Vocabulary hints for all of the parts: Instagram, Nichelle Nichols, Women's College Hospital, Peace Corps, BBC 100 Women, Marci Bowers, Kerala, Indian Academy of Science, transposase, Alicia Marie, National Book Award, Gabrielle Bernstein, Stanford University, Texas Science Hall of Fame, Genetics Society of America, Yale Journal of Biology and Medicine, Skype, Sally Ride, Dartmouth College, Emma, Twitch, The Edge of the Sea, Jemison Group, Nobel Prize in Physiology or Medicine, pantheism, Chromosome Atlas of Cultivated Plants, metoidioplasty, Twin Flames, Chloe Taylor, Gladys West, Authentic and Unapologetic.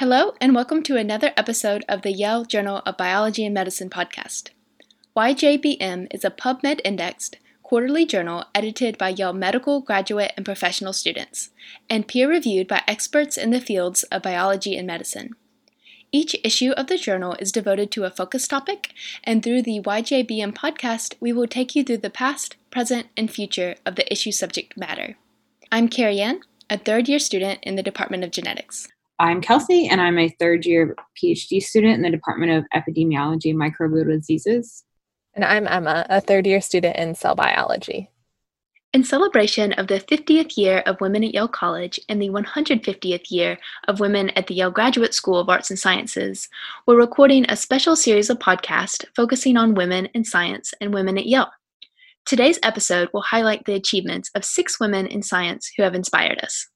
Hello, and welcome to another episode of the Yale Journal of Biology and Medicine podcast. YJBM is a PubMed-indexed quarterly journal edited by Yale medical, graduate, and professional students, and peer-reviewed by experts in the fields of biology and medicine. Each issue of the journal is devoted to a focus topic, and through the YJBM podcast, we will take you through the past, present, and future of the issue subject matter. I'm Carrie Ann, a third-year student in the Department of Genetics. I'm Kelsey, and I'm a third-year PhD student in the Department of Epidemiology and Microbial Diseases. And I'm Emma, a third-year student in cell biology. In celebration of the 50th year of women at Yale College and the 150th year of women at the Yale Graduate School of Arts and Sciences, we're recording a special series of podcasts focusing on women in science and women at Yale. Today's episode will highlight the achievements of 6 women in science who have inspired us.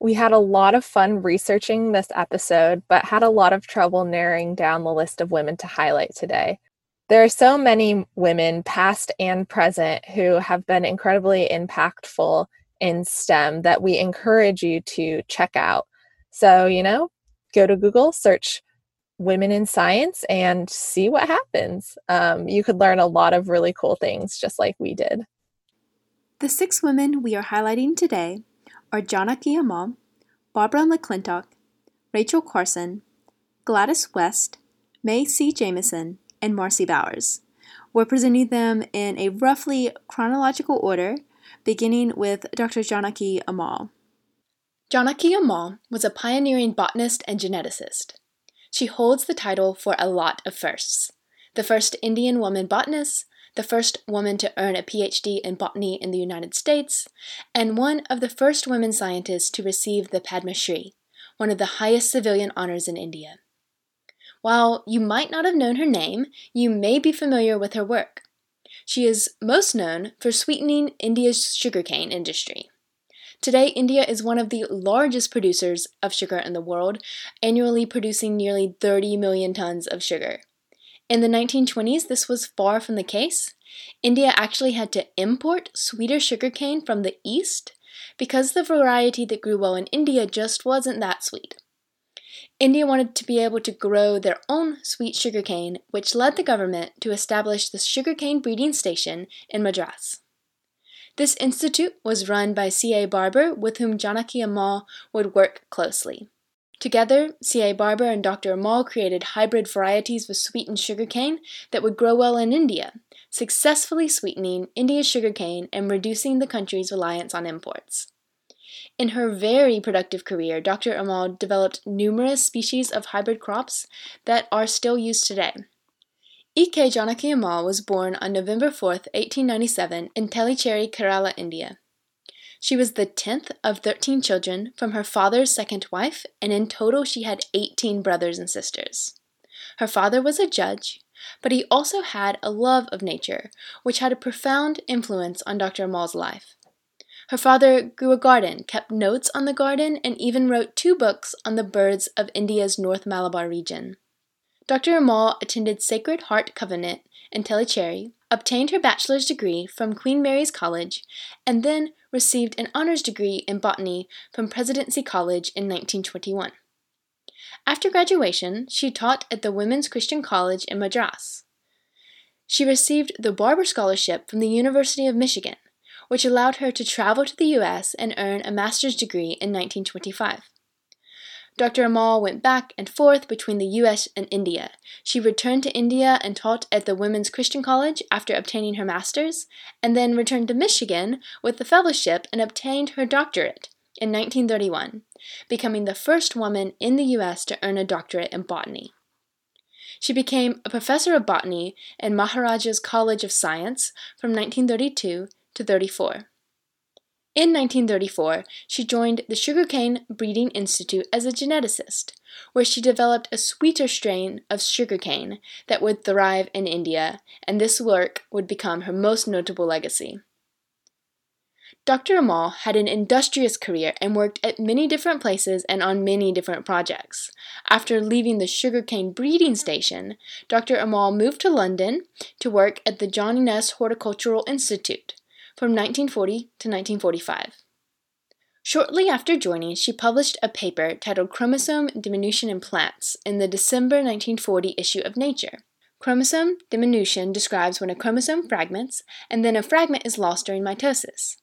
We had a lot of fun researching this episode, but had a lot of trouble narrowing down the list of women to highlight today. There are so many women, past and present, who have been incredibly impactful in STEM that we encourage you to check out. So, go to Google, search women in science, and see what happens. You could learn a lot of really cool things, just like we did. The 6 women we are highlighting today are Janaki Ammal, Barbara McClintock, Rachel Carson, Gladys West, Mae C. Jemison, and Marci Bowers. We're presenting them in a roughly chronological order, beginning with Dr. Janaki Ammal. Janaki Ammal was a pioneering botanist and geneticist. She holds the title for a lot of firsts: the first Indian woman botanist, the first woman to earn a PhD in botany in the United States, and one of the first women scientists to receive the Padma Shri, one of the highest civilian honors in India. While you might not have known her name, you may be familiar with her work. She is most known for sweetening India's sugarcane industry. Today, India is one of the largest producers of sugar in the world, annually producing nearly 30 million tons of sugar. In the 1920s, this was far from the case. India actually had to import sweeter sugarcane from the East because the variety that grew well in India just wasn't that sweet. India wanted to be able to grow their own sweet sugarcane, which led the government to establish the Sugarcane Breeding Station in Madras. This institute was run by C.A. Barber, with whom Janaki Ammal would work closely. Together, C.A. Barber and Dr. Ammal created hybrid varieties with sweetened sugarcane that would grow well in India, successfully sweetening India's sugarcane and reducing the country's reliance on imports. In her very productive career, Dr. Ammal developed numerous species of hybrid crops that are still used today. E.K. Janaki Ammal was born on November 4, 1897 in Tellicherry, Kerala, India. She was the 10th of 13 children from her father's second wife, and in total she had 18 brothers and sisters. Her father was a judge, but he also had a love of nature, which had a profound influence on Dr. Ammal's life. Her father grew a garden, kept notes on the garden, and even wrote 2 books on the birds of India's North Malabar region. Dr. Ammal attended Sacred Heart Convent in Tellicherry, obtained her bachelor's degree from Queen Mary's College, and then received an honors degree in botany from Presidency College in 1921. After graduation, she taught at the Women's Christian College in Madras. She received the Barber Scholarship from the University of Michigan, which allowed her to travel to the U.S. and earn a master's degree in 1925. Dr. Ammal went back and forth between the U.S. and India. She returned to India and taught at the Women's Christian College after obtaining her master's, and then returned to Michigan with the fellowship and obtained her doctorate in 1931, becoming the first woman in the U.S. to earn a doctorate in botany. She became a professor of botany in Maharaja's College of Science from 1932 to 34. In 1934, she joined the Sugarcane Breeding Institute as a geneticist, where she developed a sweeter strain of sugarcane that would thrive in India, and this work would become her most notable legacy. Dr. Ammal had an industrious career and worked at many different places and on many different projects. After leaving the sugarcane breeding station, Dr. Ammal moved to London to work at the John Innes Horticultural Institute from 1940 to 1945. Shortly after joining, she published a paper titled Chromosome Diminution in Plants in the December 1940 issue of Nature. Chromosome diminution describes when a chromosome fragments and then a fragment is lost during mitosis.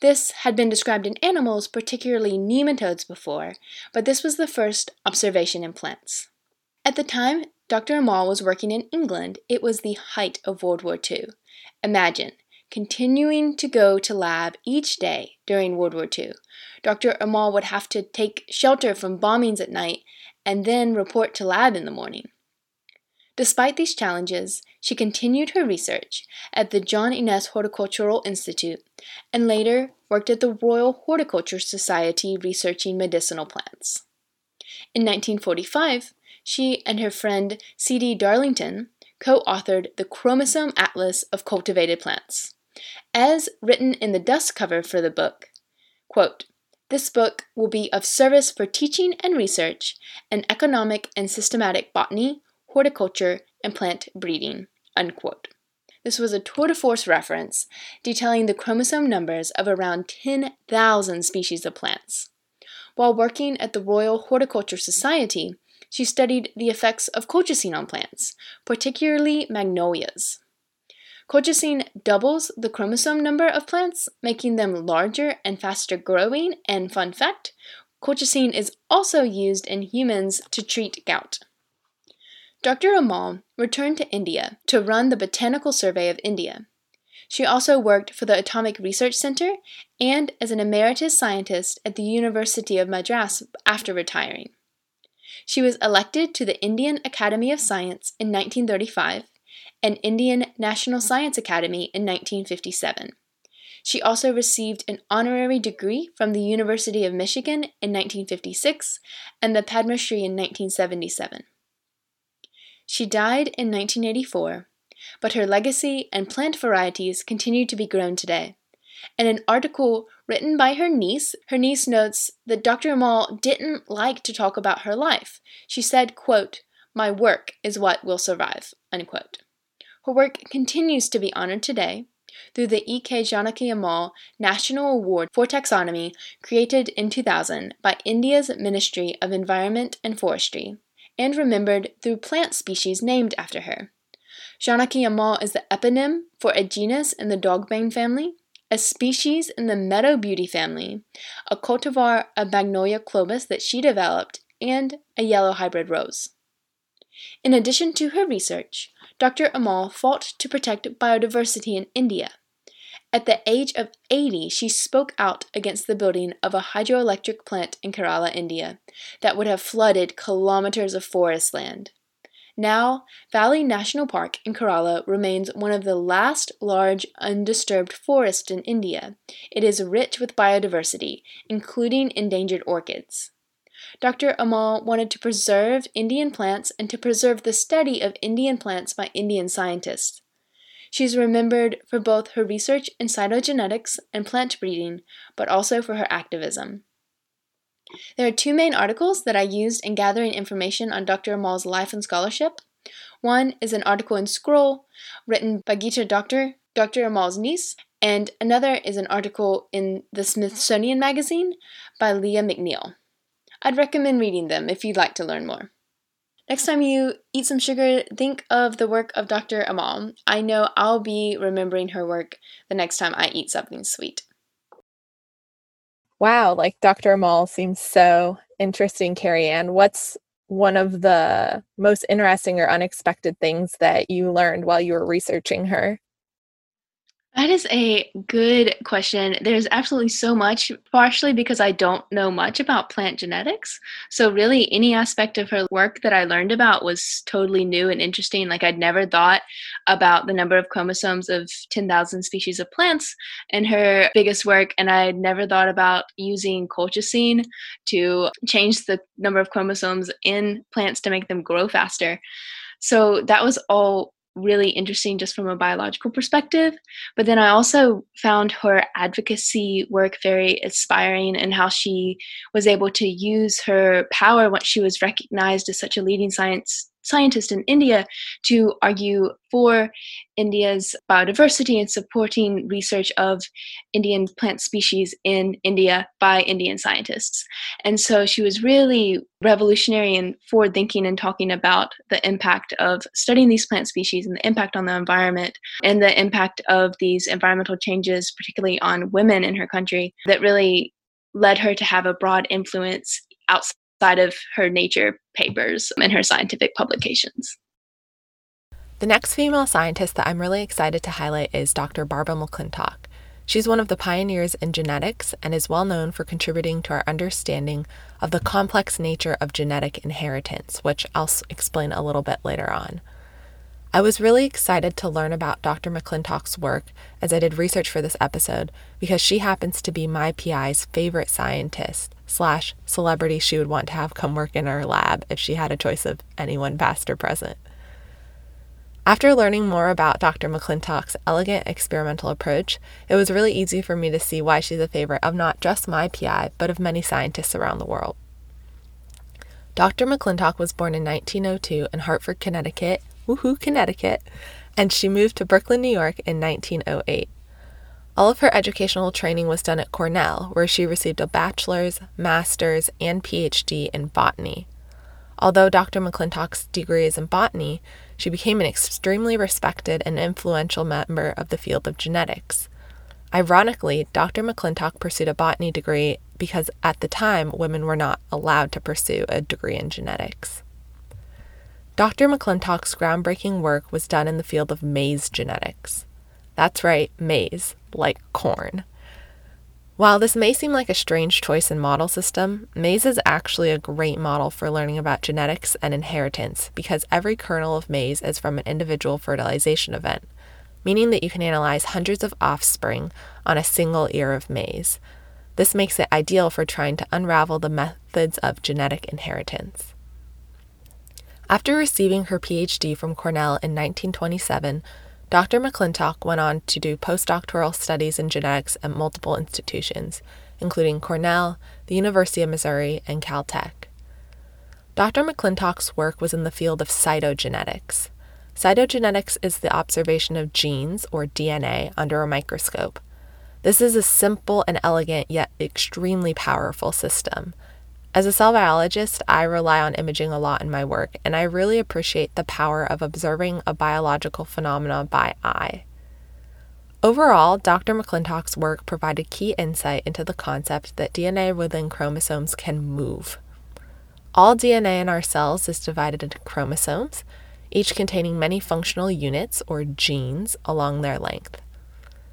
This had been described in animals, particularly nematodes, before, but this was the first observation in plants. At the time Dr. Ammal was working in England, it was the height of World War II. Imagine continuing to go to lab each day during World War II. Dr. Ammal would have to take shelter from bombings at night and then report to lab in the morning. Despite these challenges, she continued her research at the John Innes Horticultural Institute and later worked at the Royal Horticulture Society researching medicinal plants. In 1945, she and her friend C.D. Darlington co-authored the Chromosome Atlas of Cultivated Plants. As written in the dust cover for the book, quote, "This book will be of service for teaching and research in economic and systematic botany, horticulture, and plant breeding," unquote. This was a tour de force reference detailing the chromosome numbers of around 10,000 species of plants. While working at the Royal Horticulture Society, she studied the effects of colchicine on plants, particularly magnolias. Colchicine doubles the chromosome number of plants, making them larger and faster growing, and fun fact, colchicine is also used in humans to treat gout. Dr. Ammal returned to India to run the Botanical Survey of India. She also worked for the Atomic Research Center and as an emeritus scientist at the University of Madras after retiring. She was elected to the Indian Academy of Science in 1935 and Indian National Science Academy in 1957. She also received an honorary degree from the University of Michigan in 1956 and the Padma Shri in 1977. She died in 1984, but her legacy and plant varieties continue to be grown today. In an article written by her niece notes that Dr. Ammal didn't like to talk about her life. She said, quote, "My work is what will survive," unquote. Her work continues to be honored today through the E.K. Janaki Ammal National Award for Taxonomy, created in 2000 by India's Ministry of Environment and Forestry, and remembered through plant species named after her. Janaki Ammal is the eponym for a genus in the dogbane family, a species in the meadow beauty family, a cultivar of Magnolia globus that she developed, and a yellow hybrid rose. In addition to her research, Dr. Ammal fought to protect biodiversity in India. At the age of 80, she spoke out against the building of a hydroelectric plant in Kerala, India, that would have flooded kilometers of forest land. Now, Valley National Park in Kerala remains one of the last large undisturbed forests in India. It is rich with biodiversity, including endangered orchids. Dr. Ammal wanted to preserve Indian plants and to preserve the study of Indian plants by Indian scientists. She is remembered for both her research in cytogenetics and plant breeding, but also for her activism. There are two main articles that I used in gathering information on Dr. Ammal's life and scholarship. One is an article in Scroll written by Gita Doctor, Dr. Ammal's niece, and another is an article in the Smithsonian Magazine by Leah McNeil. I'd recommend reading them if you'd like to learn more. Next time you eat some sugar, think of the work of Dr. Ammal. I know I'll be remembering her work the next time I eat something sweet. Wow, like Dr. Ammal seems so interesting, Carrie Ann. What's one of the most interesting or unexpected things that you learned while you were researching her? That is a good question. There's absolutely so much, partially because I don't know much about plant genetics. So really any aspect of her work that I learned about was totally new and interesting. Like I'd never thought about the number of chromosomes of 10,000 species of plants in her biggest work. And I'd never thought about using colchicine to change the number of chromosomes in plants to make them grow faster. So that was all really interesting just from a biological perspective. But then I also found her advocacy work very inspiring, and how she was able to use her power once she was recognized as such a leading scientist in India to argue for India's biodiversity and supporting research of Indian plant species in India by Indian scientists. And so she was really revolutionary and forward-thinking and talking about the impact of studying these plant species and the impact on the environment and the impact of these environmental changes, particularly on women in her country, that really led her to have a broad influence outside of her Nature papers and her scientific publications. The next female scientist that I'm really excited to highlight is Dr. Barbara McClintock. She's one of the pioneers in genetics and is well known for contributing to our understanding of the complex nature of genetic inheritance, which I'll explain a little bit later on. I was really excited to learn about Dr. McClintock's work as I did research for this episode, because she happens to be my PI's favorite scientist / celebrity she would want to have come work in our lab if she had a choice of anyone past or present. After learning more about Dr. McClintock's elegant experimental approach, it was really easy for me to see why she's a favorite of not just my PI, but of many scientists around the world. Dr. McClintock was born in 1902 in Hartford, Connecticut, woohoo, Connecticut, and she moved to Brooklyn, New York in 1908. All of her educational training was done at Cornell, where she received a bachelor's, master's, and PhD in botany. Although Dr. McClintock's degree is in botany, she became an extremely respected and influential member of the field of genetics. Ironically, Dr. McClintock pursued a botany degree because at the time, women were not allowed to pursue a degree in genetics. Dr. McClintock's groundbreaking work was done in the field of maize genetics. That's right, maize, like corn. While this may seem like a strange choice in model system, maize is actually a great model for learning about genetics and inheritance, because every kernel of maize is from an individual fertilization event, meaning that you can analyze hundreds of offspring on a single ear of maize. This makes it ideal for trying to unravel the methods of genetic inheritance. After receiving her PhD from Cornell in 1927, Dr. McClintock went on to do postdoctoral studies in genetics at multiple institutions, including Cornell, the University of Missouri, and Caltech. Dr. McClintock's work was in the field of cytogenetics. Cytogenetics is the observation of genes, or DNA, under a microscope. This is a simple and elegant yet extremely powerful system. As a cell biologist, I rely on imaging a lot in my work, and I really appreciate the power of observing a biological phenomenon by eye. Overall, Dr. McClintock's work provided key insight into the concept that DNA within chromosomes can move. All DNA in our cells is divided into chromosomes, each containing many functional units, or genes, along their length.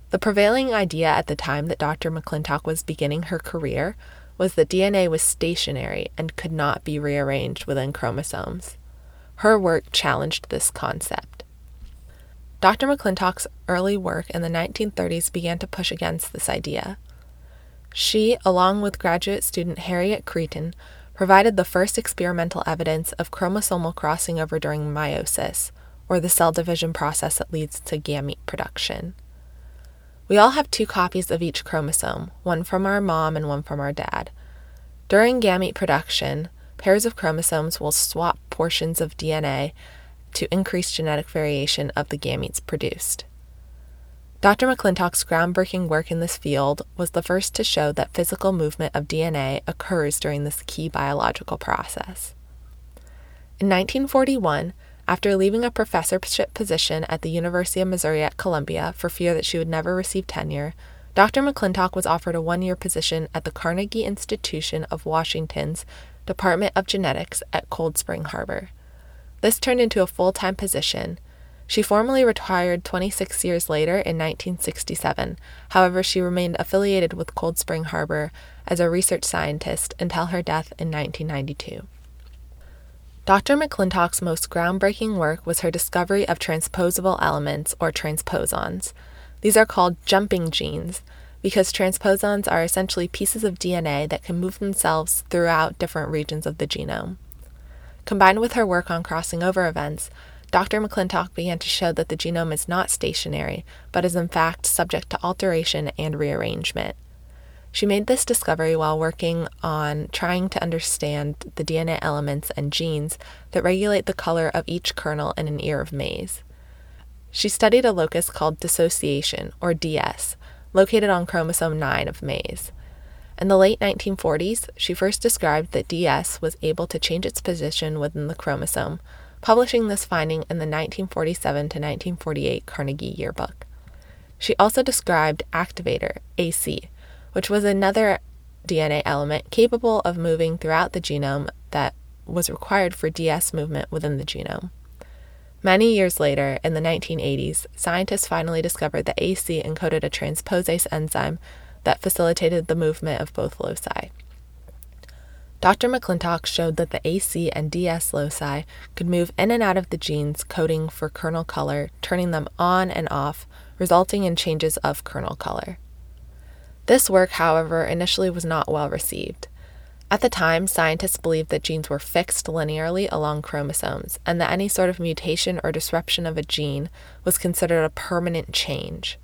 The prevailing idea at the time that Dr. McClintock was beginning her career was that DNA was stationary and could not be rearranged within chromosomes. Her work challenged this concept. Dr. McClintock's early work in the 1930s began to push against this idea. She, along with graduate student Harriet Creighton, provided the first experimental evidence of chromosomal crossing over during meiosis, or the cell division process that leads to gamete production. We all have two copies of each chromosome, one from our mom and one from our dad. During gamete production, pairs of chromosomes will swap portions of DNA to increase genetic variation of the gametes produced. Dr. McClintock's groundbreaking work in this field was the first to show that physical movement of DNA occurs during this key biological process. In 1941, after leaving a professorship position at the University of Missouri at Columbia for fear that she would never receive tenure, Dr. McClintock was offered a one-year position at the Carnegie Institution of Washington's Department of Genetics at Cold Spring Harbor. This turned into a full-time position. She formally retired 26 years later in 1967. However, she remained affiliated with Cold Spring Harbor as a research scientist until her death in 1992. Dr. McClintock's most groundbreaking work was her discovery of transposable elements, or transposons. These are called jumping genes because transposons are essentially pieces of DNA that can move themselves throughout different regions of the genome. Combined with her work on crossing over events, Dr. McClintock began to show that the genome is not stationary, but is in fact subject to alteration and rearrangement. She made this discovery while working on trying to understand the DNA elements and genes that regulate the color of each kernel in an ear of maize. She studied a locus called dissociation, or DS, located on chromosome 9 of maize. In the late 1940s, she first described that DS was able to change its position within the chromosome, publishing this finding in the 1947 to 1948 Carnegie Yearbook. She also described activator, AC, which was another DNA element capable of moving throughout the genome that was required for DS movement within the genome. Many years later, in the 1980s, scientists finally discovered that AC encoded a transposase enzyme that facilitated the movement of both loci. Dr. McClintock showed that the AC and DS loci could move in and out of the genes coding for kernel color, turning them on and off, resulting in changes of kernel color. This work, however, initially was not well received. At the time, scientists believed that genes were fixed linearly along chromosomes, and that any sort of mutation or disruption of a gene was considered a permanent change.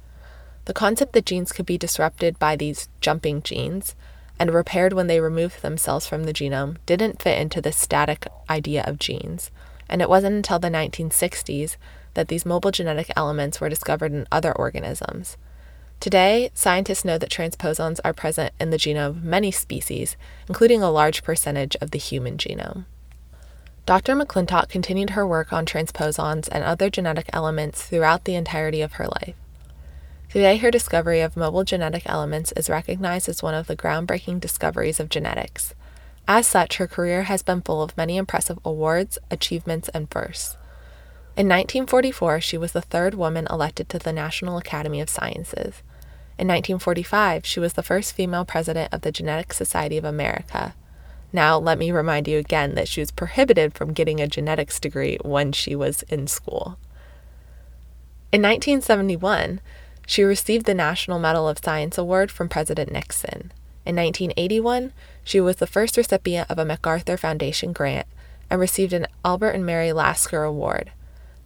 The concept that genes could be disrupted by these jumping genes and repaired when they removed themselves from the genome didn't fit into the static idea of genes, and it wasn't until the 1960s that these mobile genetic elements were discovered in other organisms. Today, scientists know that transposons are present in the genome of many species, including a large percentage of the human genome. Dr. McClintock continued her work on transposons and other genetic elements throughout the entirety of her life. Today, her discovery of mobile genetic elements is recognized as one of the groundbreaking discoveries of genetics. As such, her career has been full of many impressive awards, achievements, and firsts. In 1944, she was the third woman elected to the National Academy of Sciences. In 1945, she was the first female president of the Genetics Society of America. Now, let me remind you again that she was prohibited from getting a genetics degree when she was in school. In 1971, she received the National Medal of Science Award from President Nixon. In 1981, she was the first recipient of a MacArthur Foundation grant and received an Albert and Mary Lasker Award.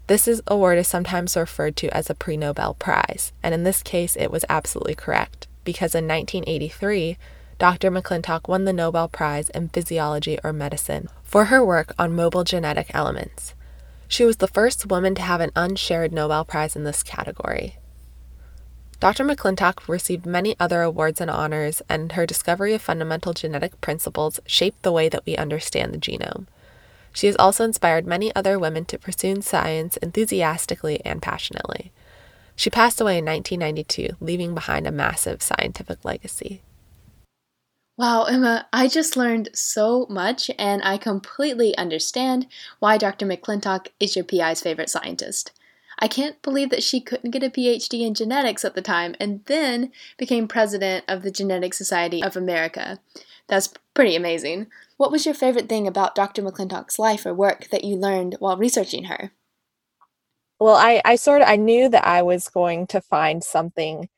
This award is sometimes referred to as a pre-Nobel Prize, and in this case it was absolutely correct, because in 1983, Dr. McClintock won the Nobel Prize in Physiology or Medicine for her work on mobile genetic elements. She was the first woman to have an unshared Nobel Prize in this category. Dr. McClintock received many other awards and honors, and her discovery of fundamental genetic principles shaped the way that we understand the genome. She has also inspired many other women to pursue science enthusiastically and passionately. She passed away in 1992, leaving behind a massive scientific legacy. Wow, Emma, I just learned so much, and I completely understand why Dr. McClintock is your PI's favorite scientist. I can't believe that she couldn't get a PhD in genetics at the time and then became president of the Genetics Society of America. That's pretty amazing. What was your favorite thing about Dr. McClintock's life or work that you learned while researching her? Well, I knew that I was going to find something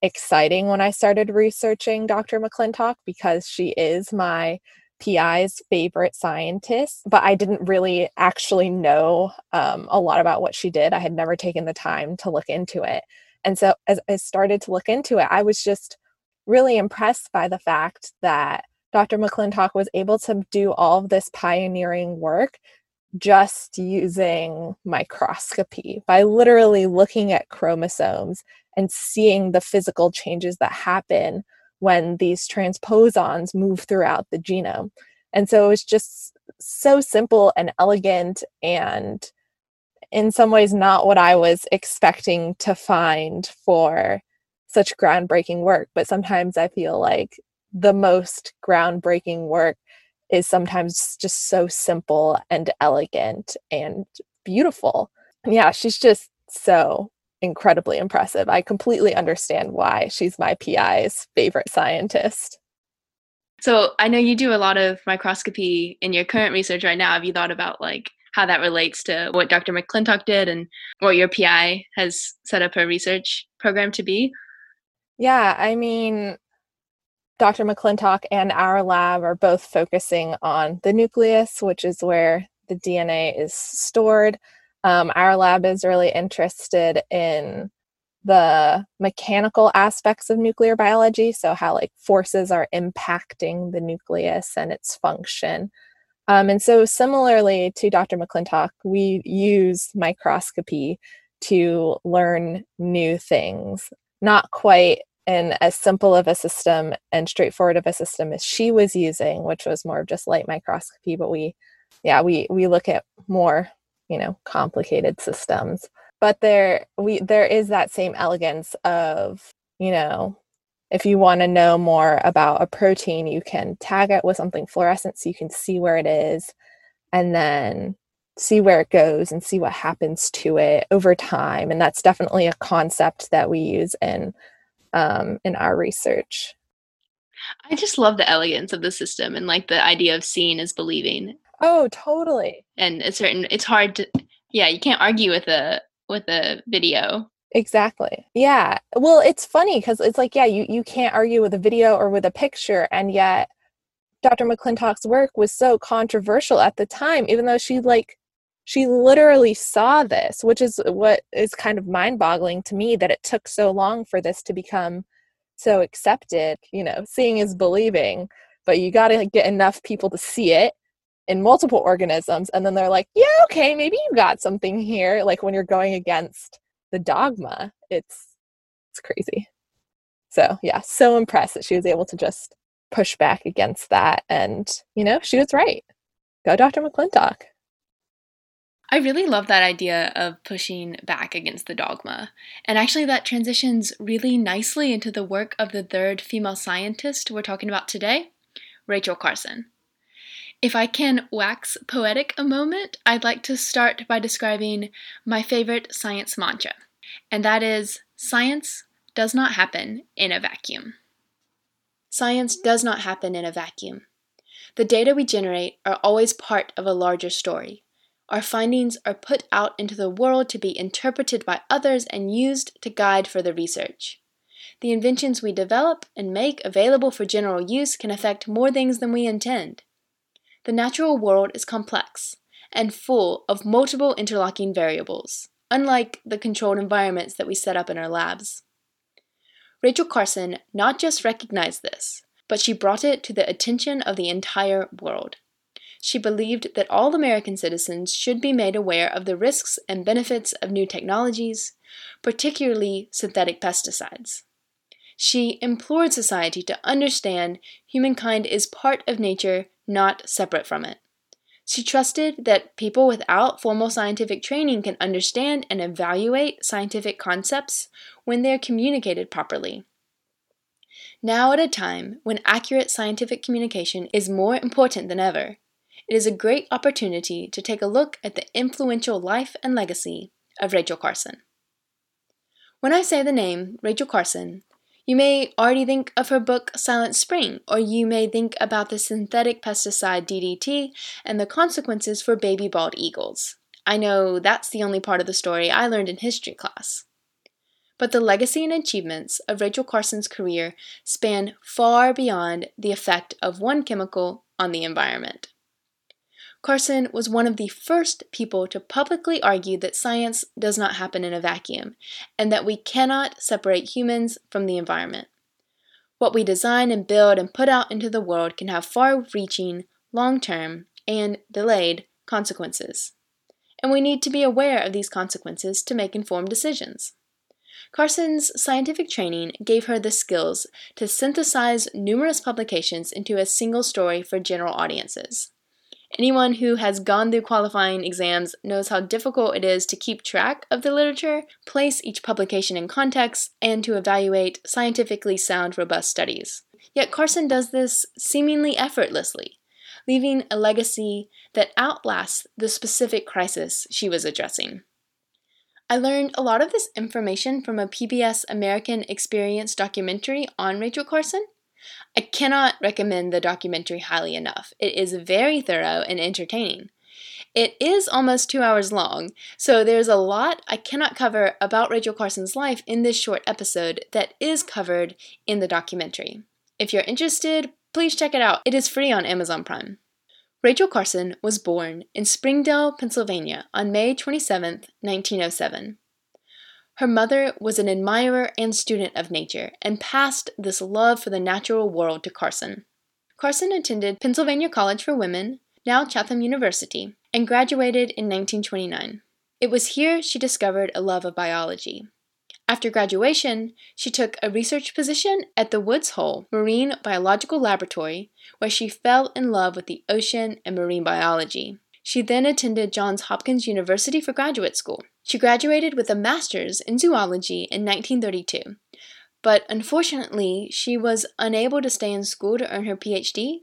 exciting when I started researching Dr. McClintock, because she is my PI's favorite scientist, but I didn't really actually know a lot about what she did. I had never taken the time to look into it. And so as I started to look into it, I was just really impressed by the fact that Dr. McClintock was able to do all of this pioneering work just using microscopy, by literally looking at chromosomes and seeing the physical changes that happen when these transposons move throughout the genome. And so it was just so simple and elegant, and in some ways not what I was expecting to find for such groundbreaking work. But sometimes I feel like the most groundbreaking work is sometimes just so simple and elegant and beautiful. Yeah, she's just so incredibly impressive. I completely understand why she's my PI's favorite scientist. So I know you do a lot of microscopy in your current research right now. Have you thought about how that relates to what Dr. McClintock did and what your PI has set up her research program to be? Yeah, I mean, Dr. McClintock and our lab are both focusing on the nucleus, which is where the DNA is stored. Our lab is really interested in the mechanical aspects of nuclear biology, so how like forces are impacting the nucleus and its function. And so similarly to Dr. McClintock, we use microscopy to learn new things, not quite in as simple of a system and straightforward of a system as she was using, which was more of just light microscopy, but we look at more, you know, complicated systems. But there is that same elegance of, you know, if you want to know more about a protein, you can tag it with something fluorescent so you can see where it is and then see where it goes and see what happens to it over time. And that's definitely a concept that we use in our research. I just love the elegance of the system and like the idea of seeing is believing. Oh, totally. And it's hard to, yeah, you can't argue with a video. Exactly. Yeah. Well, it's funny because it's like, yeah, you can't argue with a video or with a picture. And yet Dr. McClintock's work was so controversial at the time, even though she literally saw this, which is what is kind of mind-boggling to me, that it took so long for this to become so accepted. You know, seeing is believing, but you got to get enough people to see it in multiple organisms. And then they're like, yeah, okay, maybe you got something here. Like when you're going against the dogma, it's crazy. So yeah, so impressed that she was able to just push back against that. And, you know, she was right. Go Dr. McClintock. I really love that idea of pushing back against the dogma. And actually that transitions really nicely into the work of the third female scientist we're talking about today, Rachel Carson. If I can wax poetic a moment, I'd like to start by describing my favorite science mantra, and that is, science does not happen in a vacuum. Science does not happen in a vacuum. The data we generate are always part of a larger story. Our findings are put out into the world to be interpreted by others and used to guide further research. The inventions we develop and make available for general use can affect more things than we intend. The natural world is complex and full of multiple interlocking variables, unlike the controlled environments that we set up in our labs. Rachel Carson not just recognized this, but she brought it to the attention of the entire world. She believed that all American citizens should be made aware of the risks and benefits of new technologies, particularly synthetic pesticides. She implored society to understand humankind is part of nature, not separate from it. She trusted that people without formal scientific training can understand and evaluate scientific concepts when they are communicated properly. Now, at a time when accurate scientific communication is more important than ever, it is a great opportunity to take a look at the influential life and legacy of Rachel Carson. When I say the name Rachel Carson, you may already think of her book Silent Spring, or you may think about the synthetic pesticide DDT and the consequences for baby bald eagles. I know that's the only part of the story I learned in history class. But the legacy and achievements of Rachel Carson's career span far beyond the effect of one chemical on the environment. Carson was one of the first people to publicly argue that science does not happen in a vacuum, and that we cannot separate humans from the environment. What we design and build and put out into the world can have far-reaching, long-term, and delayed consequences. And we need to be aware of these consequences to make informed decisions. Carson's scientific training gave her the skills to synthesize numerous publications into a single story for general audiences. Anyone who has gone through qualifying exams knows how difficult it is to keep track of the literature, place each publication in context, and to evaluate scientifically sound, robust studies. Yet Carson does this seemingly effortlessly, leaving a legacy that outlasts the specific crisis she was addressing. I learned a lot of this information from a PBS American Experience documentary on Rachel Carson. I cannot recommend the documentary highly enough. It is very thorough and entertaining. It is almost 2 hours long, so there's a lot I cannot cover about Rachel Carson's life in this short episode that is covered in the documentary. If you're interested, please check it out. It is free on Amazon Prime. Rachel Carson was born in Springdale, Pennsylvania on May 27, 1907. Her mother was an admirer and student of nature and passed this love for the natural world to Carson. Carson attended Pennsylvania College for Women, now Chatham University, and graduated in 1929. It was here she discovered a love of biology. After graduation, she took a research position at the Woods Hole Marine Biological Laboratory, where she fell in love with the ocean and marine biology. She then attended Johns Hopkins University for graduate school. She graduated with a master's in zoology in 1932, but unfortunately, she was unable to stay in school to earn her PhD.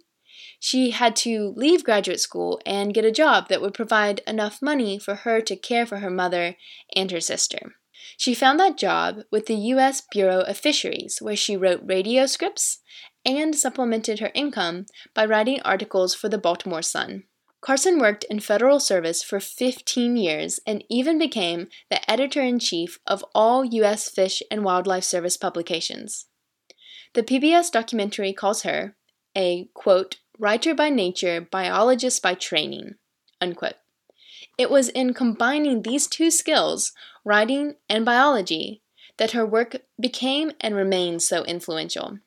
She had to leave graduate school and get a job that would provide enough money for her to care for her mother and her sister. She found that job with the U.S. Bureau of Fisheries, where she wrote radio scripts and supplemented her income by writing articles for the Baltimore Sun. Carson worked in federal service for 15 years and even became the editor-in-chief of all U.S. Fish and Wildlife Service publications. The PBS documentary calls her a, quote, writer by nature, biologist by training, unquote. It was in combining these two skills, writing and biology, that her work became and remains so influential.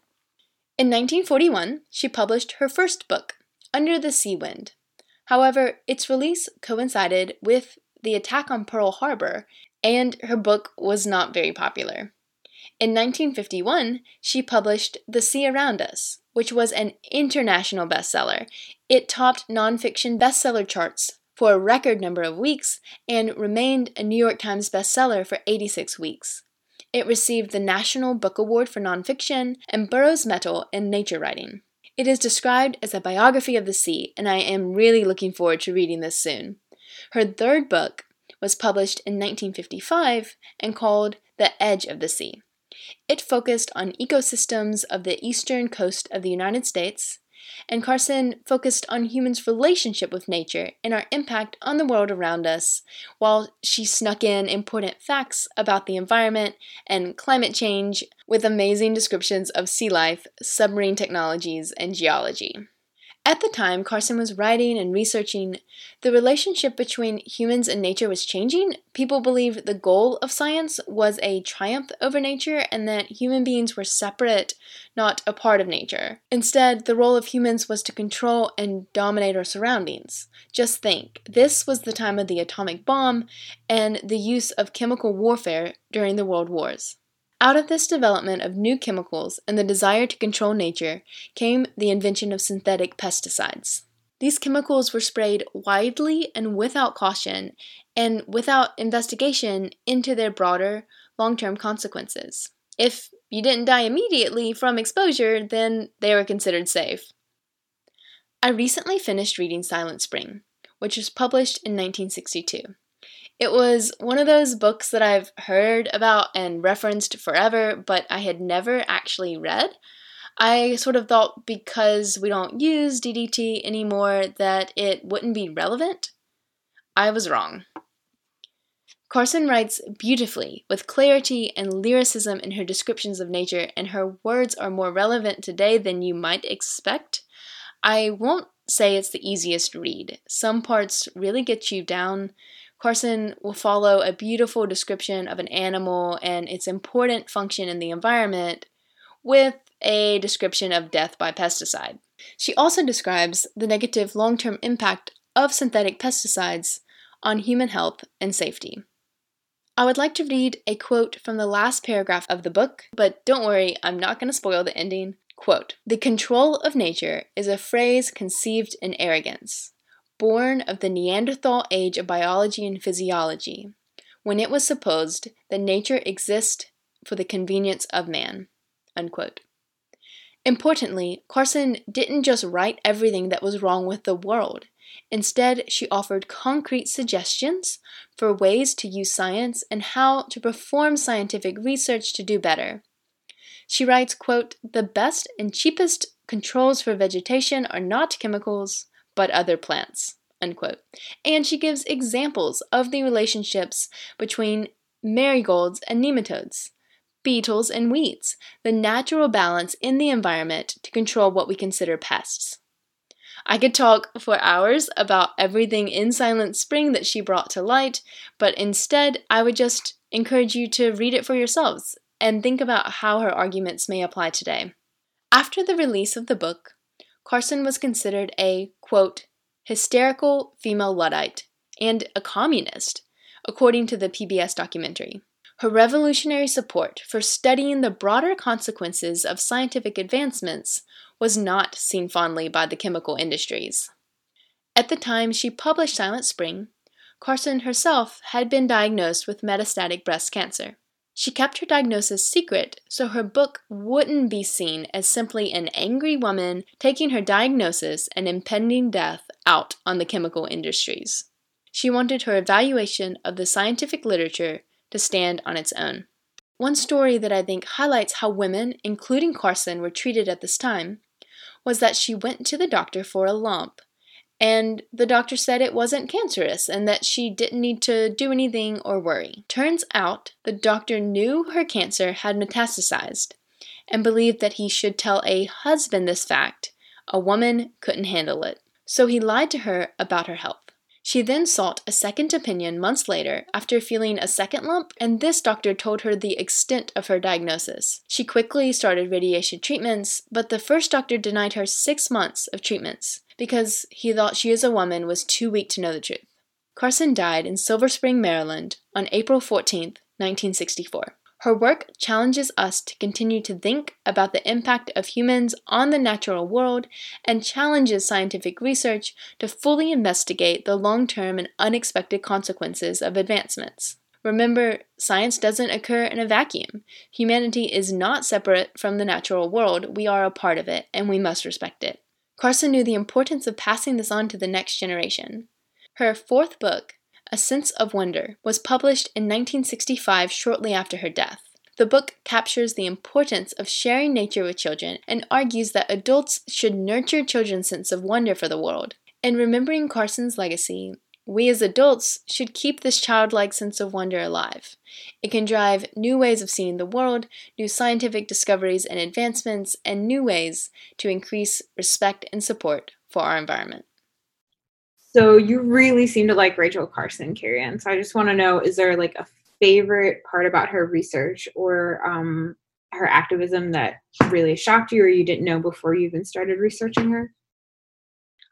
In 1941, she published her first book, Under the Sea Wind. However, its release coincided with the attack on Pearl Harbor, and her book was not very popular. In 1951, she published The Sea Around Us, which was an international bestseller. It topped nonfiction bestseller charts for a record number of weeks and remained a New York Times bestseller for 86 weeks. It received the National Book Award for Nonfiction and Burroughs Medal in Nature Writing. It is described as a biography of the sea, and I am really looking forward to reading this soon. Her third book was published in 1955 and called The Edge of the Sea. It focused on ecosystems of the eastern coast of the United States, and Carson focused on humans' relationship with nature and our impact on the world around us, while she snuck in important facts about the environment and climate change with amazing descriptions of sea life, submarine technologies, and geology. At the time Carson was writing and researching, the relationship between humans and nature was changing. People believed the goal of science was a triumph over nature and that human beings were separate, not a part of nature. Instead, the role of humans was to control and dominate our surroundings. Just think, this was the time of the atomic bomb and the use of chemical warfare during the world wars. Out of this development of new chemicals and the desire to control nature came the invention of synthetic pesticides. These chemicals were sprayed widely and without caution and without investigation into their broader, long-term consequences. If you didn't die immediately from exposure, then they were considered safe. I recently finished reading Silent Spring, which was published in 1962. It was one of those books that I've heard about and referenced forever, but I had never actually read. I sort of thought because we don't use DDT anymore that it wouldn't be relevant. I was wrong. Carson writes beautifully, with clarity and lyricism in her descriptions of nature, and her words are more relevant today than you might expect. I won't say it's the easiest read. Some parts really get you down. Carson will follow a beautiful description of an animal and its important function in the environment with a description of death by pesticide. She also describes the negative long-term impact of synthetic pesticides on human health and safety. I would like to read a quote from the last paragraph of the book, but don't worry, I'm not going to spoil the ending. Quote, "The control of nature is a phrase conceived in arrogance, born of the Neanderthal age of biology and physiology, when it was supposed that nature exists for the convenience of man," unquote. Importantly, Carson didn't just write everything that was wrong with the world. Instead, she offered concrete suggestions for ways to use science and how to perform scientific research to do better. She writes, quote, "The best and cheapest controls for vegetation are not chemicals, but other plants," unquote. And she gives examples of the relationships between marigolds and nematodes, beetles and weeds, the natural balance in the environment to control what we consider pests. I could talk for hours about everything in Silent Spring that she brought to light, but instead I would just encourage you to read it for yourselves and think about how her arguments may apply today. After the release of the book, Carson was considered a, quote, hysterical female Luddite and a communist, according to the PBS documentary. Her revolutionary support for studying the broader consequences of scientific advancements was not seen fondly by the chemical industries. At the time she published Silent Spring, Carson herself had been diagnosed with metastatic breast cancer. She kept her diagnosis secret so her book wouldn't be seen as simply an angry woman taking her diagnosis and impending death out on the chemical industries. She wanted her evaluation of the scientific literature to stand on its own. One story that I think highlights how women, including Carson, were treated at this time was that she went to the doctor for a lump, and the doctor said it wasn't cancerous and that she didn't need to do anything or worry. Turns out the doctor knew her cancer had metastasized and believed that he should tell a husband this fact. A woman couldn't handle it, so he lied to her about her health. She then sought a second opinion months later after feeling a second lump, and this doctor told her the extent of her diagnosis. She quickly started radiation treatments, but the first doctor denied her 6 months of treatments because he thought she as a woman was too weak to know the truth. Carson died in Silver Spring, Maryland on April 14, 1964. Her work challenges us to continue to think about the impact of humans on the natural world and challenges scientific research to fully investigate the long-term and unexpected consequences of advancements. Remember, science doesn't occur in a vacuum. Humanity is not separate from the natural world. We are a part of it, and we must respect it. Carson knew the importance of passing this on to the next generation. Her fourth book, A Sense of Wonder, was published in 1965 shortly after her death. The book captures the importance of sharing nature with children and argues that adults should nurture children's sense of wonder for the world. In remembering Carson's legacy, we as adults should keep this childlike sense of wonder alive. It can drive new ways of seeing the world, new scientific discoveries and advancements, and new ways to increase respect and support for our environment. So you really seem to like Rachel Carson, Kieran. So I just want to know, is there like a favorite part about her research or her activism that really shocked you or you didn't know before you even started researching her?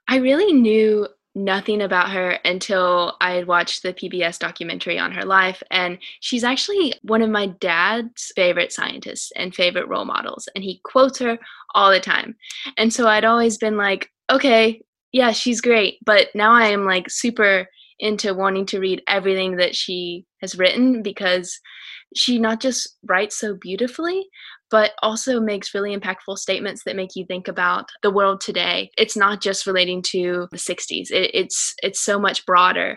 I really knew nothing about her until I had watched the PBS documentary on her life. And she's actually one of my dad's favorite scientists and favorite role models. And he quotes her all the time. And so I'd always been like, okay, yeah, she's great, but now I am like super into wanting to read everything that she has written because she not just writes so beautifully, but also makes really impactful statements that make you think about the world today. It's not just relating to the 60s. It's so much broader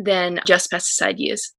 than just pesticide use.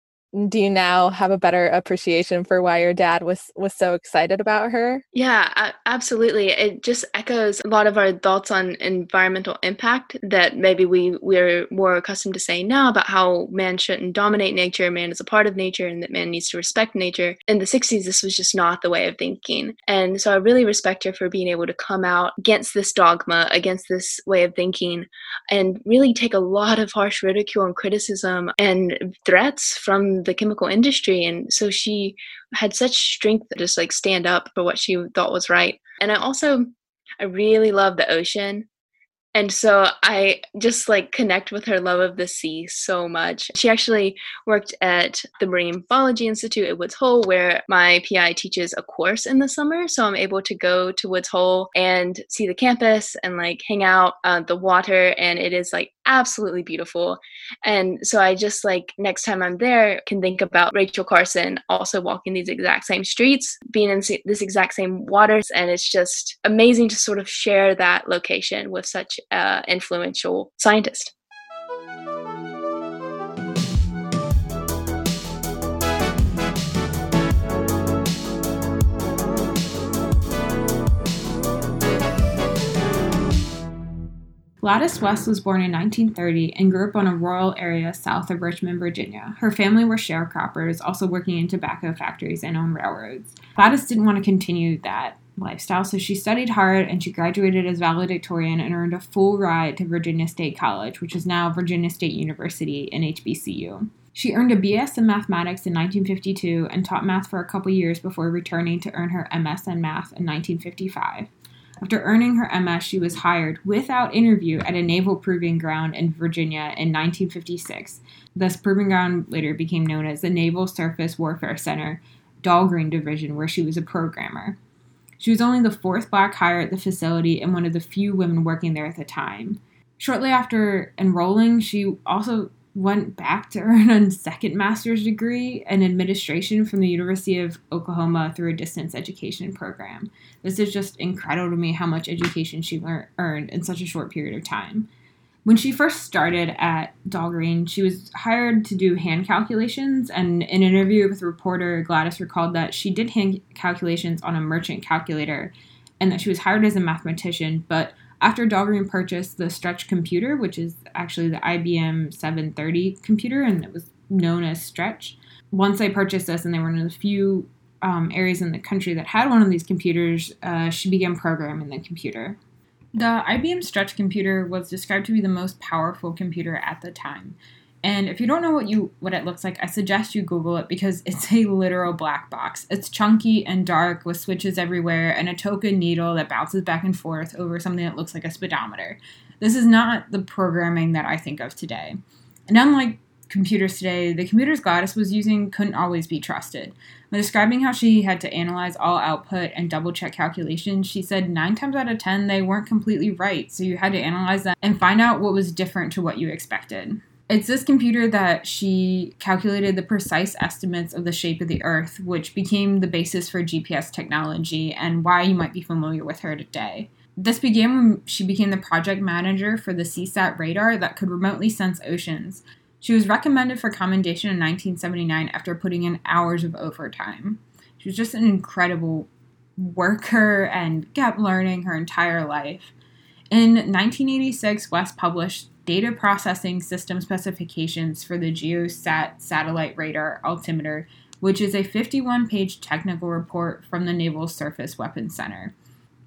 Do you now have a better appreciation for why your dad was so excited about her? Yeah, absolutely. It just echoes a lot of our thoughts on environmental impact that maybe we're more accustomed to saying now about how man shouldn't dominate nature, man is a part of nature, and that man needs to respect nature. In the 60s, this was just not the way of thinking. And so I really respect her for being able to come out against this dogma, against this way of thinking, and really take a lot of harsh ridicule and criticism and threats from the chemical industry. And so she had such strength to just like stand up for what she thought was right. And I really love the ocean. And so I just like connect with her love of the sea so much. She actually worked at the Marine Biology Institute at Woods Hole, where my PI teaches a course in the summer. So I'm able to go to Woods Hole and see the campus and like hang out on the water. And it is like absolutely beautiful. And so I just like next time I'm there can think about Rachel Carson also walking these exact same streets, being in this exact same waters. And it's just amazing to sort of share that location with such influential scientist. Gladys West was born in 1930 and grew up on a rural area south of Richmond, Virginia. Her family were sharecroppers, also working in tobacco factories and on railroads. Gladys didn't want to continue that lifestyle. So she studied hard and she graduated as valedictorian and earned a full ride to Virginia State College, which is now Virginia State University and HBCU. She earned a BS in mathematics in 1952 and taught math for a couple years before returning to earn her MS in math in 1955. After earning her MS, she was hired without interview at a naval proving ground in Virginia in 1956. This proving ground later became known as the Naval Surface Warfare Center, Dahlgren Division, where she was a programmer. She was only the fourth black hire at the facility and one of the few women working there at the time. Shortly after enrolling, she also went back to earn a second master's degree in administration from the University of Oklahoma through a distance education program. This is just incredible to me how much education she earned in such a short period of time. When she first started at Dahlgren, she was hired to do hand calculations, and in an interview with reporter Gladys recalled that she did hand calculations on a merchant calculator and that she was hired as a mathematician, but after Dahlgren purchased the Stretch computer, which is actually the IBM 730 computer, and it was known as Stretch. Once they purchased this, and they were one of the few areas in the country that had one of these computers, she began programming the computer. The IBM Stretch computer was described to be the most powerful computer at the time. And if you don't know what it looks like, I suggest you Google it because it's a literal black box. It's chunky and dark with switches everywhere and a toka needle that bounces back and forth over something that looks like a speedometer. This is not the programming that I think of today. And unlike computers today, the computers Gladys was using couldn't always be trusted. When describing how she had to analyze all output and double-check calculations, she said 9 times out of 10 they weren't completely right, so you had to analyze them and find out what was different to what you expected. It's this computer that she calculated the precise estimates of the shape of the Earth, which became the basis for GPS technology and why you might be familiar with her today. This began when she became the project manager for the CSAT radar that could remotely sense oceans. She was recommended for commendation in 1979 after putting in hours of overtime. She was just an incredible worker and kept learning her entire life. In 1986, West published data processing system specifications for the GeoSat satellite radar altimeter, which is a 51-page technical report from the Naval Surface Weapons Center.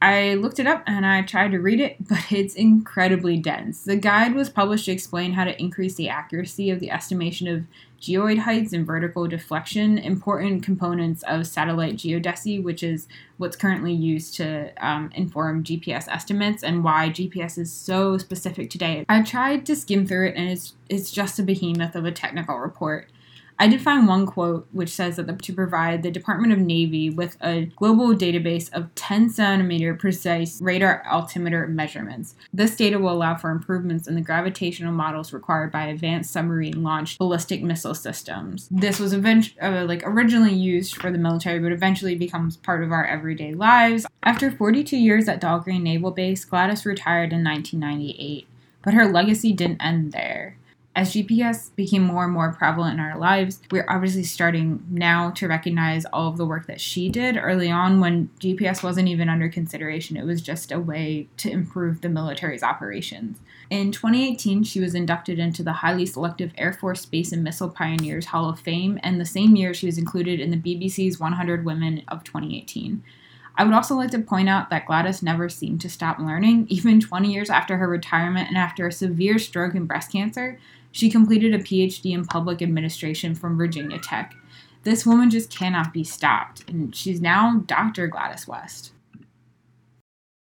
I looked it up and I tried to read it, but it's incredibly dense. The guide was published to explain how to increase the accuracy of the estimation of geoid heights and vertical deflection, important components of satellite geodesy, which is what's currently used to inform GPS estimates, and why GPS is so specific today. I tried to skim through it, and it's just a behemoth of a technical report. I did find one quote which says that to provide the Department of Navy with a global database of 10-centimeter precise radar altimeter measurements. This data will allow for improvements in the gravitational models required by advanced submarine-launched ballistic missile systems. This was originally used for the military, but eventually becomes part of our everyday lives. After 42 years at Dahlgren Naval Base, Gladys retired in 1998, but her legacy didn't end there. As GPS became more and more prevalent in our lives, we're obviously starting now to recognize all of the work that she did early on when GPS wasn't even under consideration. It was just a way to improve the military's operations. In 2018, she was inducted into the highly selective Air Force Space and Missile Pioneers Hall of Fame, and the same year she was included in the BBC's 100 Women of 2018. I would also like to point out that Gladys never seemed to stop learning. Even 20 years after her retirement and after a severe stroke and breast cancer, she completed a PhD in public administration from Virginia Tech. This woman just cannot be stopped, and she's now Dr. Gladys West.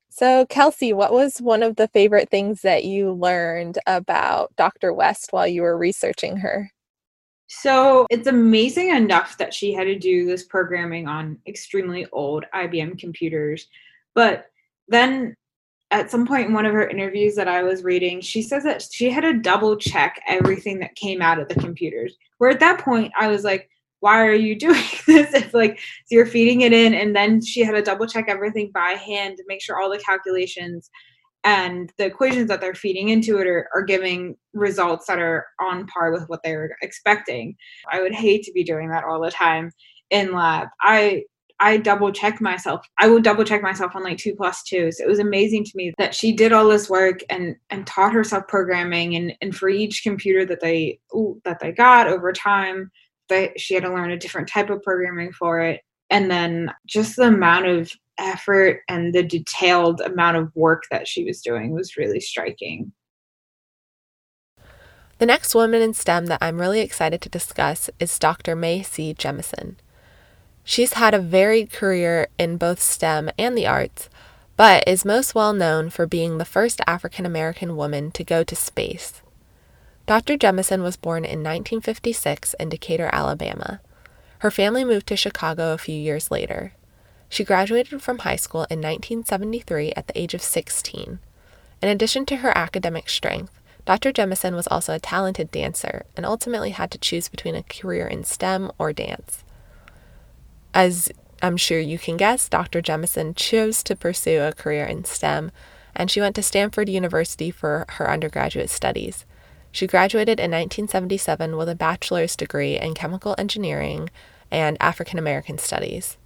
So, Kelsey, what was one of the favorite things that you learned about Dr. West while you were researching her? So it's amazing enough that she had to do this programming on extremely old IBM computers. But then at some point in one of her interviews that I was reading, she says that she had to double check everything that came out of the computers. Where at that point I was like, why are you doing this? It's like, so you're feeding it in, and then she had to double check everything by hand to make sure all the calculations and the equations that they're feeding into it are giving results that are on par with what they were expecting. I would hate to be doing that all the time in lab. I double check myself. I will double check myself on like 2 plus 2. So it was amazing to me that she did all this work and taught herself programming. And for each computer that they got over time, she had to learn a different type of programming for it. And then just the amount of effort and the detailed amount of work that she was doing was really striking. The next woman in STEM that I'm really excited to discuss is Dr. Mae C. Jemison. She's had a varied career in both STEM and the arts, but is most well known for being the first African-American woman to go to space. Dr. Jemison was born in 1956 in Decatur, Alabama. Her family moved to Chicago a few years later. She graduated from high school in 1973 at the age of 16. In addition to her academic strength, Dr. Jemison was also a talented dancer and ultimately had to choose between a career in STEM or dance. As I'm sure you can guess, Dr. Jemison chose to pursue a career in STEM, and she went to Stanford University for her undergraduate studies. She graduated in 1977 with a bachelor's degree in chemical engineering and African American studies.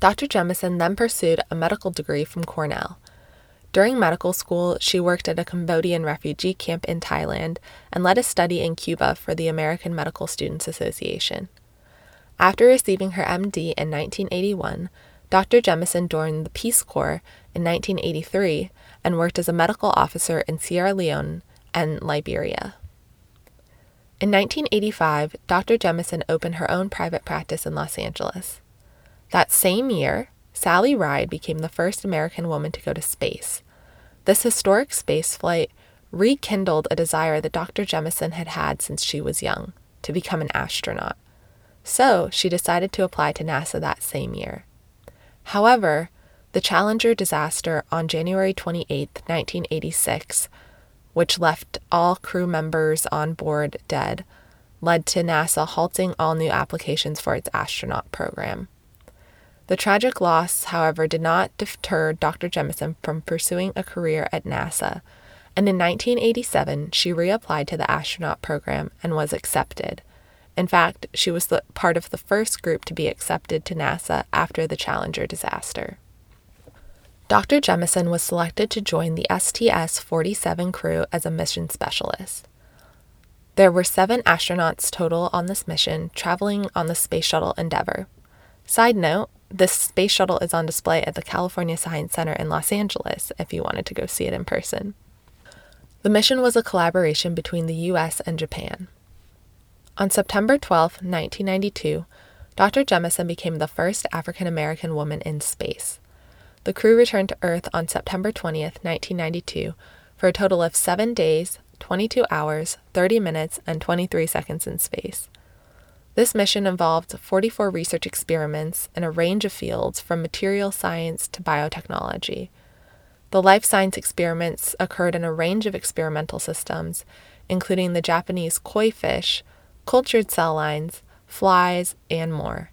Dr. Jemison then pursued a medical degree from Cornell. During medical school, she worked at a Cambodian refugee camp in Thailand and led a study in Cuba for the American Medical Students Association. After receiving her MD in 1981, Dr. Jemison joined the Peace Corps in 1983 and worked as a medical officer in Sierra Leone and Liberia. In 1985, Dr. Jemison opened her own private practice in Los Angeles. That same year, Sally Ride became the first American woman to go to space. This historic space flight rekindled a desire that Dr. Jemison had had since she was young, to become an astronaut. So she decided to apply to NASA that same year. However, the Challenger disaster on January 28, 1986, which left all crew members on board dead, led to NASA halting all new applications for its astronaut program. The tragic loss, however, did not deter Dr. Jemison from pursuing a career at NASA, and in 1987, she reapplied to the astronaut program and was accepted. In fact, she was part of the first group to be accepted to NASA after the Challenger disaster. Dr. Jemison was selected to join the STS-47 crew as a mission specialist. There were 7 astronauts total on this mission, traveling on the Space Shuttle Endeavour. Side note, this space shuttle is on display at the California Science Center in Los Angeles, if you wanted to go see it in person. The mission was a collaboration between the U.S. and Japan. On September 12, 1992, Dr. Jemison became the first African-American woman in space. The crew returned to Earth on September 20, 1992, for a total of 7 days, 22 hours, 30 minutes, and 23 seconds in space. This mission involved 44 research experiments in a range of fields, from material science to biotechnology. The life science experiments occurred in a range of experimental systems, including the Japanese koi fish, cultured cell lines, flies, and more.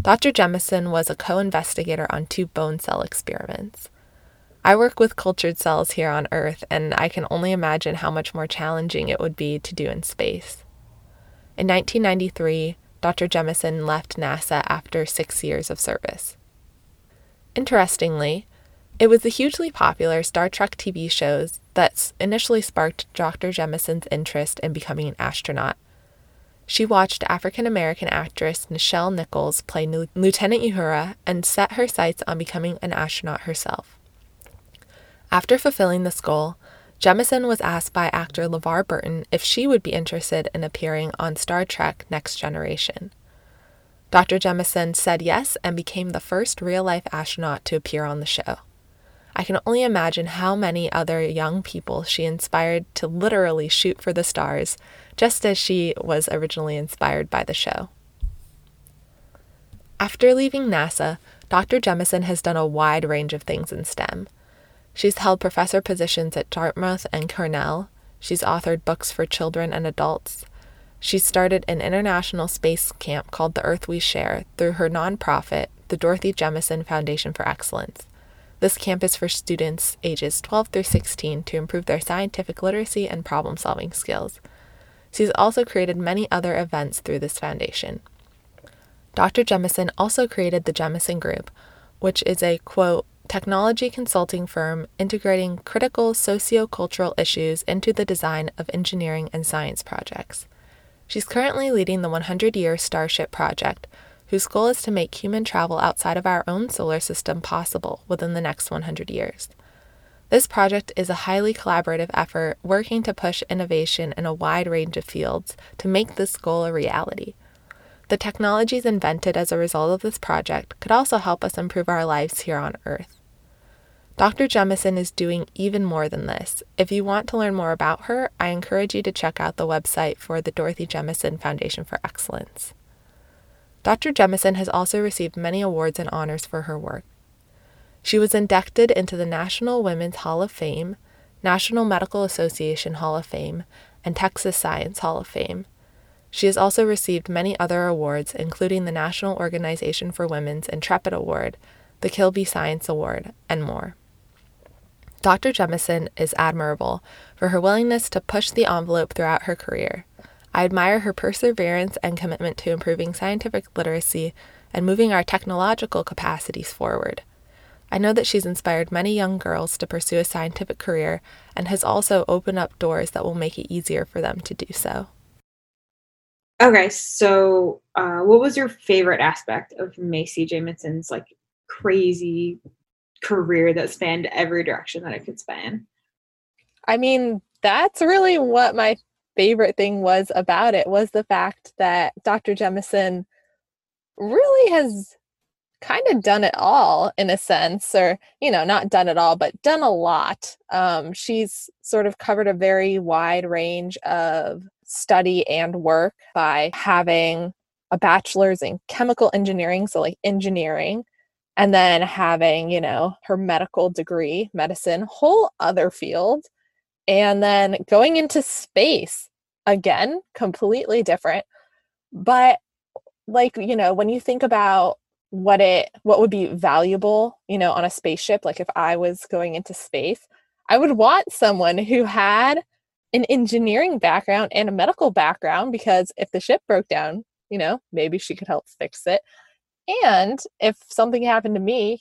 Dr. Jemison was a co-investigator on 2 bone cell experiments. I work with cultured cells here on Earth, and I can only imagine how much more challenging it would be to do in space. In 1993, Dr. Jemison left NASA after 6 years of service. Interestingly, it was the hugely popular Star Trek TV shows that initially sparked Dr. Jemison's interest in becoming an astronaut. She watched African-American actress Nichelle Nichols play Lieutenant Uhura and set her sights on becoming an astronaut herself. After fulfilling this goal, Jemison was asked by actor LeVar Burton if she would be interested in appearing on Star Trek Next Generation. Dr. Jemison said yes and became the first real-life astronaut to appear on the show. I can only imagine how many other young people she inspired to literally shoot for the stars, just as she was originally inspired by the show. After leaving NASA, Dr. Jemison has done a wide range of things in STEM. She's held professor positions at Dartmouth and Cornell. She's authored books for children and adults. She started an international space camp called The Earth We Share through her nonprofit, the Dorothy Jemison Foundation for Excellence. This camp is for students ages 12 through 16 to improve their scientific literacy and problem-solving skills. She's also created many other events through this foundation. Dr. Jemison also created the Jemison Group, which is a, quote, technology consulting firm integrating critical socio-cultural issues into the design of engineering and science projects. She's currently leading the 100-year Starship project, whose goal is to make human travel outside of our own solar system possible within the next 100 years. This project is a highly collaborative effort working to push innovation in a wide range of fields to make this goal a reality. The technologies invented as a result of this project could also help us improve our lives here on Earth. Dr. Jemison is doing even more than this. If you want to learn more about her, I encourage you to check out the website for the Dorothy Jemison Foundation for Excellence. Dr. Jemison has also received many awards and honors for her work. She was inducted into the National Women's Hall of Fame, National Medical Association Hall of Fame, and Texas Science Hall of Fame. She has also received many other awards, including the National Organization for Women's Intrepid Award, the Kilby Science Award, and more. Dr. Jemison is admirable for her willingness to push the envelope throughout her career. I admire her perseverance and commitment to improving scientific literacy and moving our technological capacities forward. I know that she's inspired many young girls to pursue a scientific career and has also opened up doors that will make it easier for them to do so. Okay, so what was your favorite aspect of Mae C. Jemison's crazy career that spanned every direction that it could span? I mean, that's really what my favorite thing was about it, was the fact that Dr. Jemison really has kind of done it all in a sense, or, not done it all, but done a lot. She's sort of covered a very wide range of study and work by having a bachelor's in chemical engineering, so engineering, and then having, her medical degree, medicine, whole other field, and then going into space, again, completely different. But when you think about what would be valuable, on a spaceship, if I was going into space, I would want someone who had an engineering background and a medical background, because if the ship broke down, maybe she could help fix it. And if something happened to me,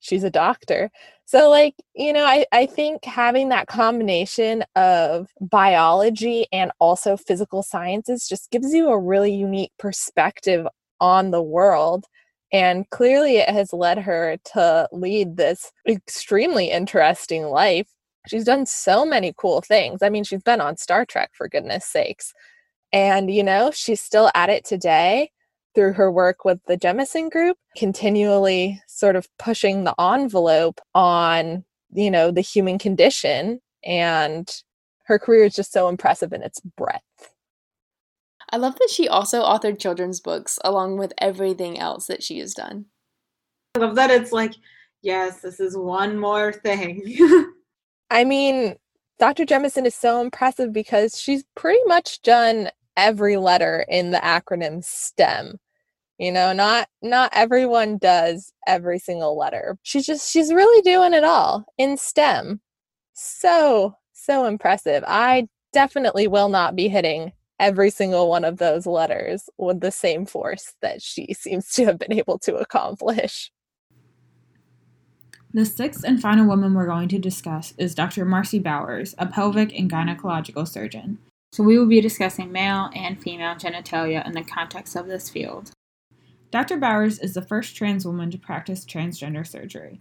she's a doctor. So I think having that combination of biology and also physical sciences just gives you a really unique perspective on the world. And clearly it has led her to lead this extremely interesting life. She's done so many cool things. I mean, she's been on Star Trek, for goodness sakes. And, she's still at it today through her work with the Jemison Group, continually sort of pushing the envelope on, the human condition. And her career is just so impressive in its breadth. I love that she also authored children's books along with everything else that she has done. I love that it's yes, this is one more thing. I mean, Dr. Jemison is so impressive because she's pretty much done every letter in the acronym STEM. Not everyone does every single letter. She's really doing it all in STEM. So impressive. I definitely will not be hitting every single one of those letters with the same force that she seems to have been able to accomplish. The sixth and final woman we're going to discuss is Dr. Marci Bowers, a pelvic and gynecological surgeon. So we will be discussing male and female genitalia in the context of this field. Dr. Bowers is the first trans woman to practice transgender surgery.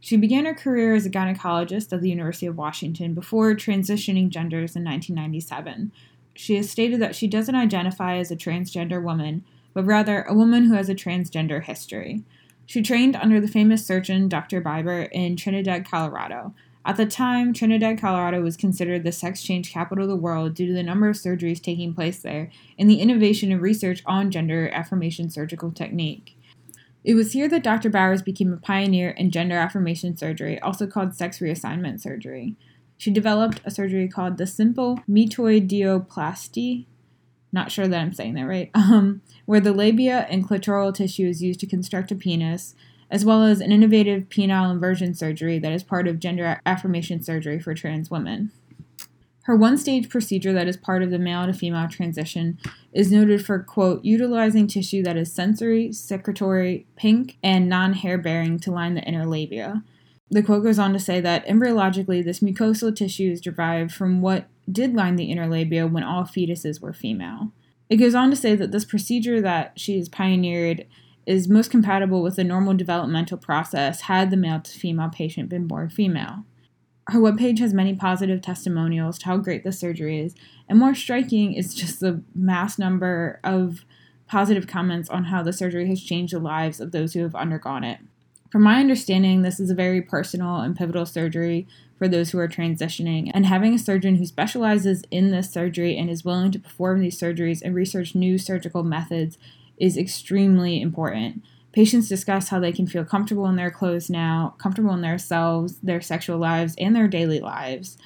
She began her career as a gynecologist at the University of Washington before transitioning genders in 1997. She has stated that she doesn't identify as a transgender woman, but rather a woman who has a transgender history. She trained under the famous surgeon Dr. Barber in Trinidad, Colorado. At the time, Trinidad, Colorado was considered the sex change capital of the world due to the number of surgeries taking place there and the innovation and research on gender affirmation surgical technique. It was here that Dr. Bowers became a pioneer in gender affirmation surgery, also called sex reassignment surgery. She developed a surgery called the simple metoidioplasty, not sure that I'm saying that right, where the labia and clitoral tissue is used to construct a penis, as well as an innovative penile inversion surgery that is part of gender affirmation surgery for trans women. Her one-stage procedure that is part of the male-to-female transition is noted for, quote, utilizing tissue that is sensory, secretory, pink, and non-hair-bearing to line the inner labia. The quote goes on to say that embryologically, this mucosal tissue is derived from what did line the inner labia when all fetuses were female. It goes on to say that this procedure that she has pioneered is most compatible with the normal developmental process had the male-to-female patient been born female. Her webpage has many positive testimonials to how great this surgery is, and more striking is just the mass number of positive comments on how the surgery has changed the lives of those who have undergone it. From my understanding, this is a very personal and pivotal surgery for those who are transitioning, and having a surgeon who specializes in this surgery and is willing to perform these surgeries and research new surgical methods is extremely important. Patients discuss how they can feel comfortable in their clothes now, comfortable in themselves, their sexual lives, and their daily lives.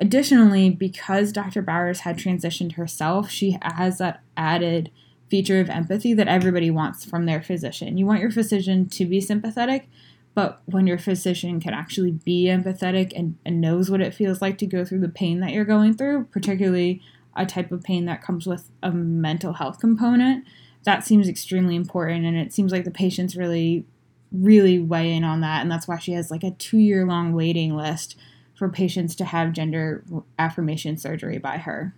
Additionally, because Dr. Bowers had transitioned herself, she has that added feature of empathy that everybody wants from their physician. You want your physician to be sympathetic, but when your physician can actually be empathetic and knows what it feels like to go through the pain that you're going through, particularly a type of pain that comes with a mental health component, that seems extremely important, and it seems like the patients really, really weigh in on that, and that's why she has like a 2-year-long waiting list for patients to have gender affirmation surgery by her.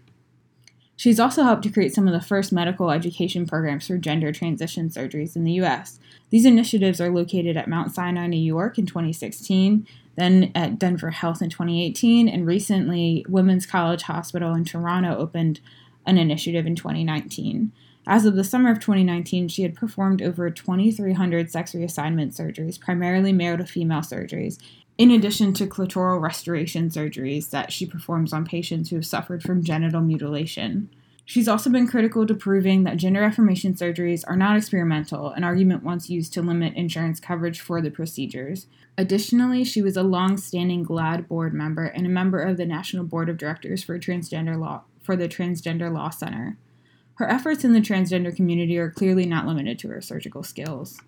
She's also helped to create some of the first medical education programs for gender transition surgeries in the U.S. These initiatives are located at Mount Sinai, New York in 2016, then at Denver Health in 2018, and recently Women's College Hospital in Toronto opened an initiative in 2019. As of the summer of 2019, she had performed over 2,300 sex reassignment surgeries, primarily male-to-female surgeries, in addition to clitoral restoration surgeries that she performs on patients who have suffered from genital mutilation. She's also been critical to proving that gender affirmation surgeries are not experimental, an argument once used to limit insurance coverage for the procedures. Additionally, she was a long-standing GLAAD board member and a member of the National Board of Directors for the Transgender Law Center. Her efforts in the transgender community are clearly not limited to her surgical skills.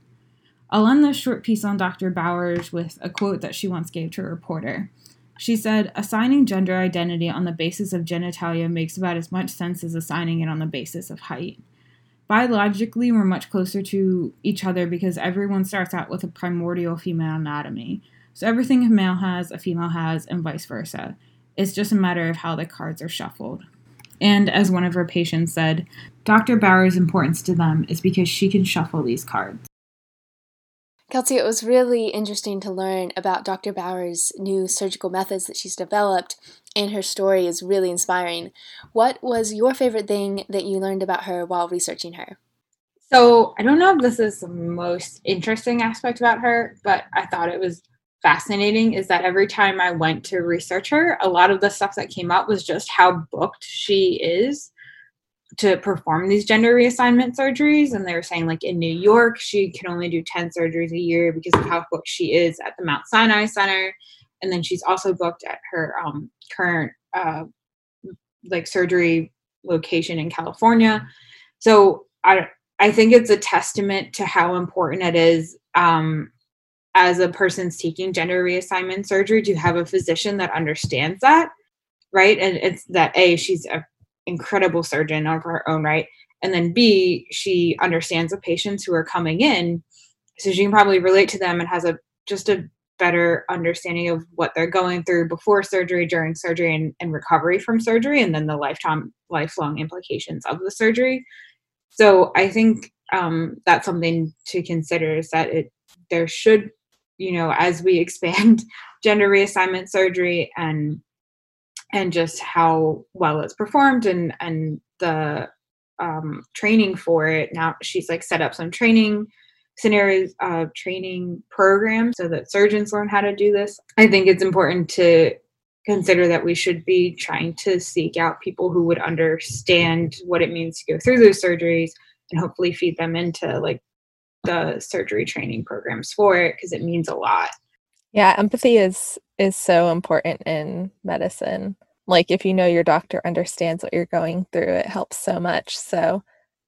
I'll end this short piece on Dr. Bowers with a quote that she once gave to a reporter. She said, "Assigning gender identity on the basis of genitalia makes about as much sense as assigning it on the basis of height. Biologically, we're much closer to each other because everyone starts out with a primordial female anatomy. So everything a male has, a female has, and vice versa. It's just a matter of how the cards are shuffled." And as one of her patients said, Dr. Bauer's importance to them is because she can shuffle these cards. Kelsey, it was really interesting to learn about Dr. Bauer's new surgical methods that she's developed, and her story is really inspiring. What was your favorite thing that you learned about her while researching her? So I don't know if this is the most interesting aspect about her, but I thought it was fascinating is that every time I went to research her, a lot of the stuff that came up was just how booked she is to perform these gender reassignment surgeries. And they were saying, like, in New York, she can only do 10 surgeries a year because of how booked she is at the Mount Sinai Center. And then she's also booked at her current surgery location in California. So I think it's a testament to how important it is as a person seeking gender reassignment surgery to have a physician that understands that, right? And it's that A, she's an incredible surgeon of her own right, and then B, she understands the patients who are coming in, so she can probably relate to them and has a better understanding of what they're going through before surgery, during surgery, and recovery from surgery, and then the lifelong implications of the surgery. So I think that's something to consider, is that there should, as we expand gender reassignment surgery and just how well it's performed and the training for it. Now she's set up some training scenarios, training programs so that surgeons learn how to do this. I think it's important to consider that we should be trying to seek out people who would understand what it means to go through those surgeries and hopefully feed them into the surgery training programs for it, because it means a lot. Yeah, empathy is so important in medicine. If you know your doctor understands what you're going through, it helps so much. So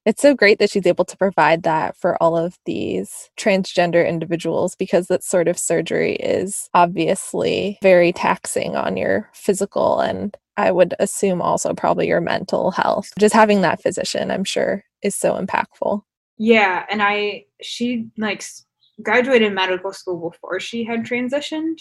it's so great that she's able to provide that for all of these transgender individuals, because that sort of surgery is obviously very taxing on your physical and I would assume also probably your mental health. Just having that physician, I'm sure, is so impactful. Yeah, and she graduated medical school before she had transitioned.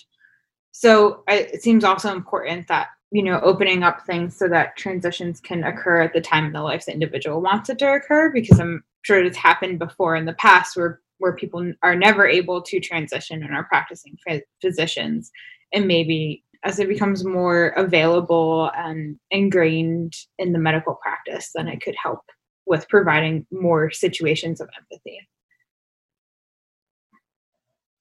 So it seems also important that you know, opening up things so that transitions can occur at the time in the life the individual wants it to occur, because I'm sure it's happened before in the past where people are never able to transition and are practicing physicians. And maybe as it becomes more available and ingrained in the medical practice, then it could help with providing more situations of empathy.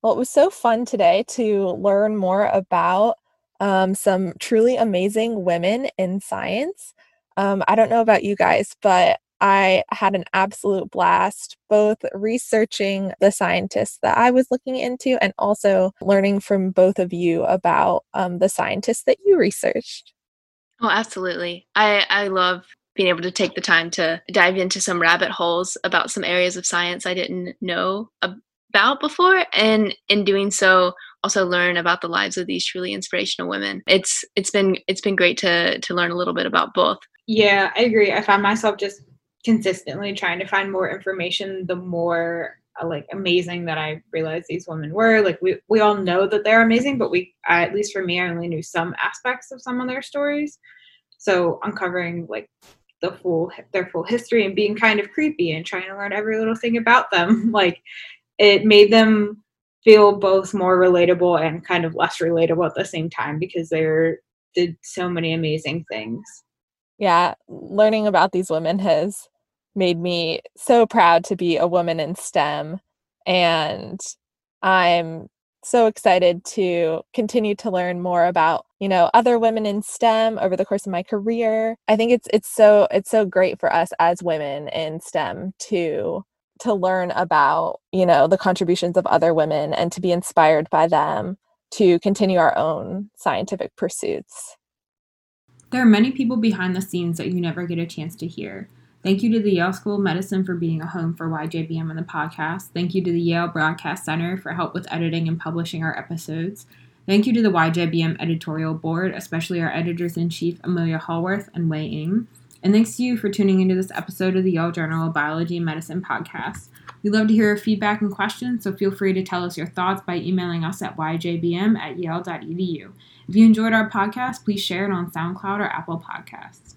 Well, it was so fun today to learn more about some truly amazing women in science. I don't know about you guys, but I had an absolute blast both researching the scientists that I was looking into and also learning from both of you about the scientists that you researched. Oh, absolutely. I love being able to take the time to dive into some rabbit holes about some areas of science I didn't know about before, and in doing so also learn about the lives of these truly inspirational women. It's been great to learn a little bit about both. Yeah, I agree. I found myself just consistently trying to find more information the more like amazing that I realized these women were. Like we all know that they're amazing, but I, at least for me, I only knew some aspects of some of their stories. So uncovering like their full history and being kind of creepy and trying to learn every little thing about them, like it made them feel both more relatable and kind of less relatable at the same time, because they did so many amazing things. Yeah, learning about these women has made me so proud to be a woman in STEM, and I'm so excited to continue to learn more about, you know, other women in STEM over the course of my career. I think it's so great for us as women in STEM to learn about, you know, the contributions of other women and to be inspired by them to continue our own scientific pursuits. There are many people behind the scenes that you never get a chance to hear. Thank you to the Yale School of Medicine for being a home for YJBM and the podcast. Thank you to the Yale Broadcast Center for help with editing and publishing our episodes. Thank you to the YJBM editorial board, especially our editors-in-chief, Amelia Hallworth and Wei Ng. And thanks to you for tuning into this episode of the Yale Journal of Biology and Medicine podcast. We'd love to hear your feedback and questions, so feel free to tell us your thoughts by emailing us at yjbm@yale.edu. If you enjoyed our podcast, please share it on SoundCloud or Apple Podcasts.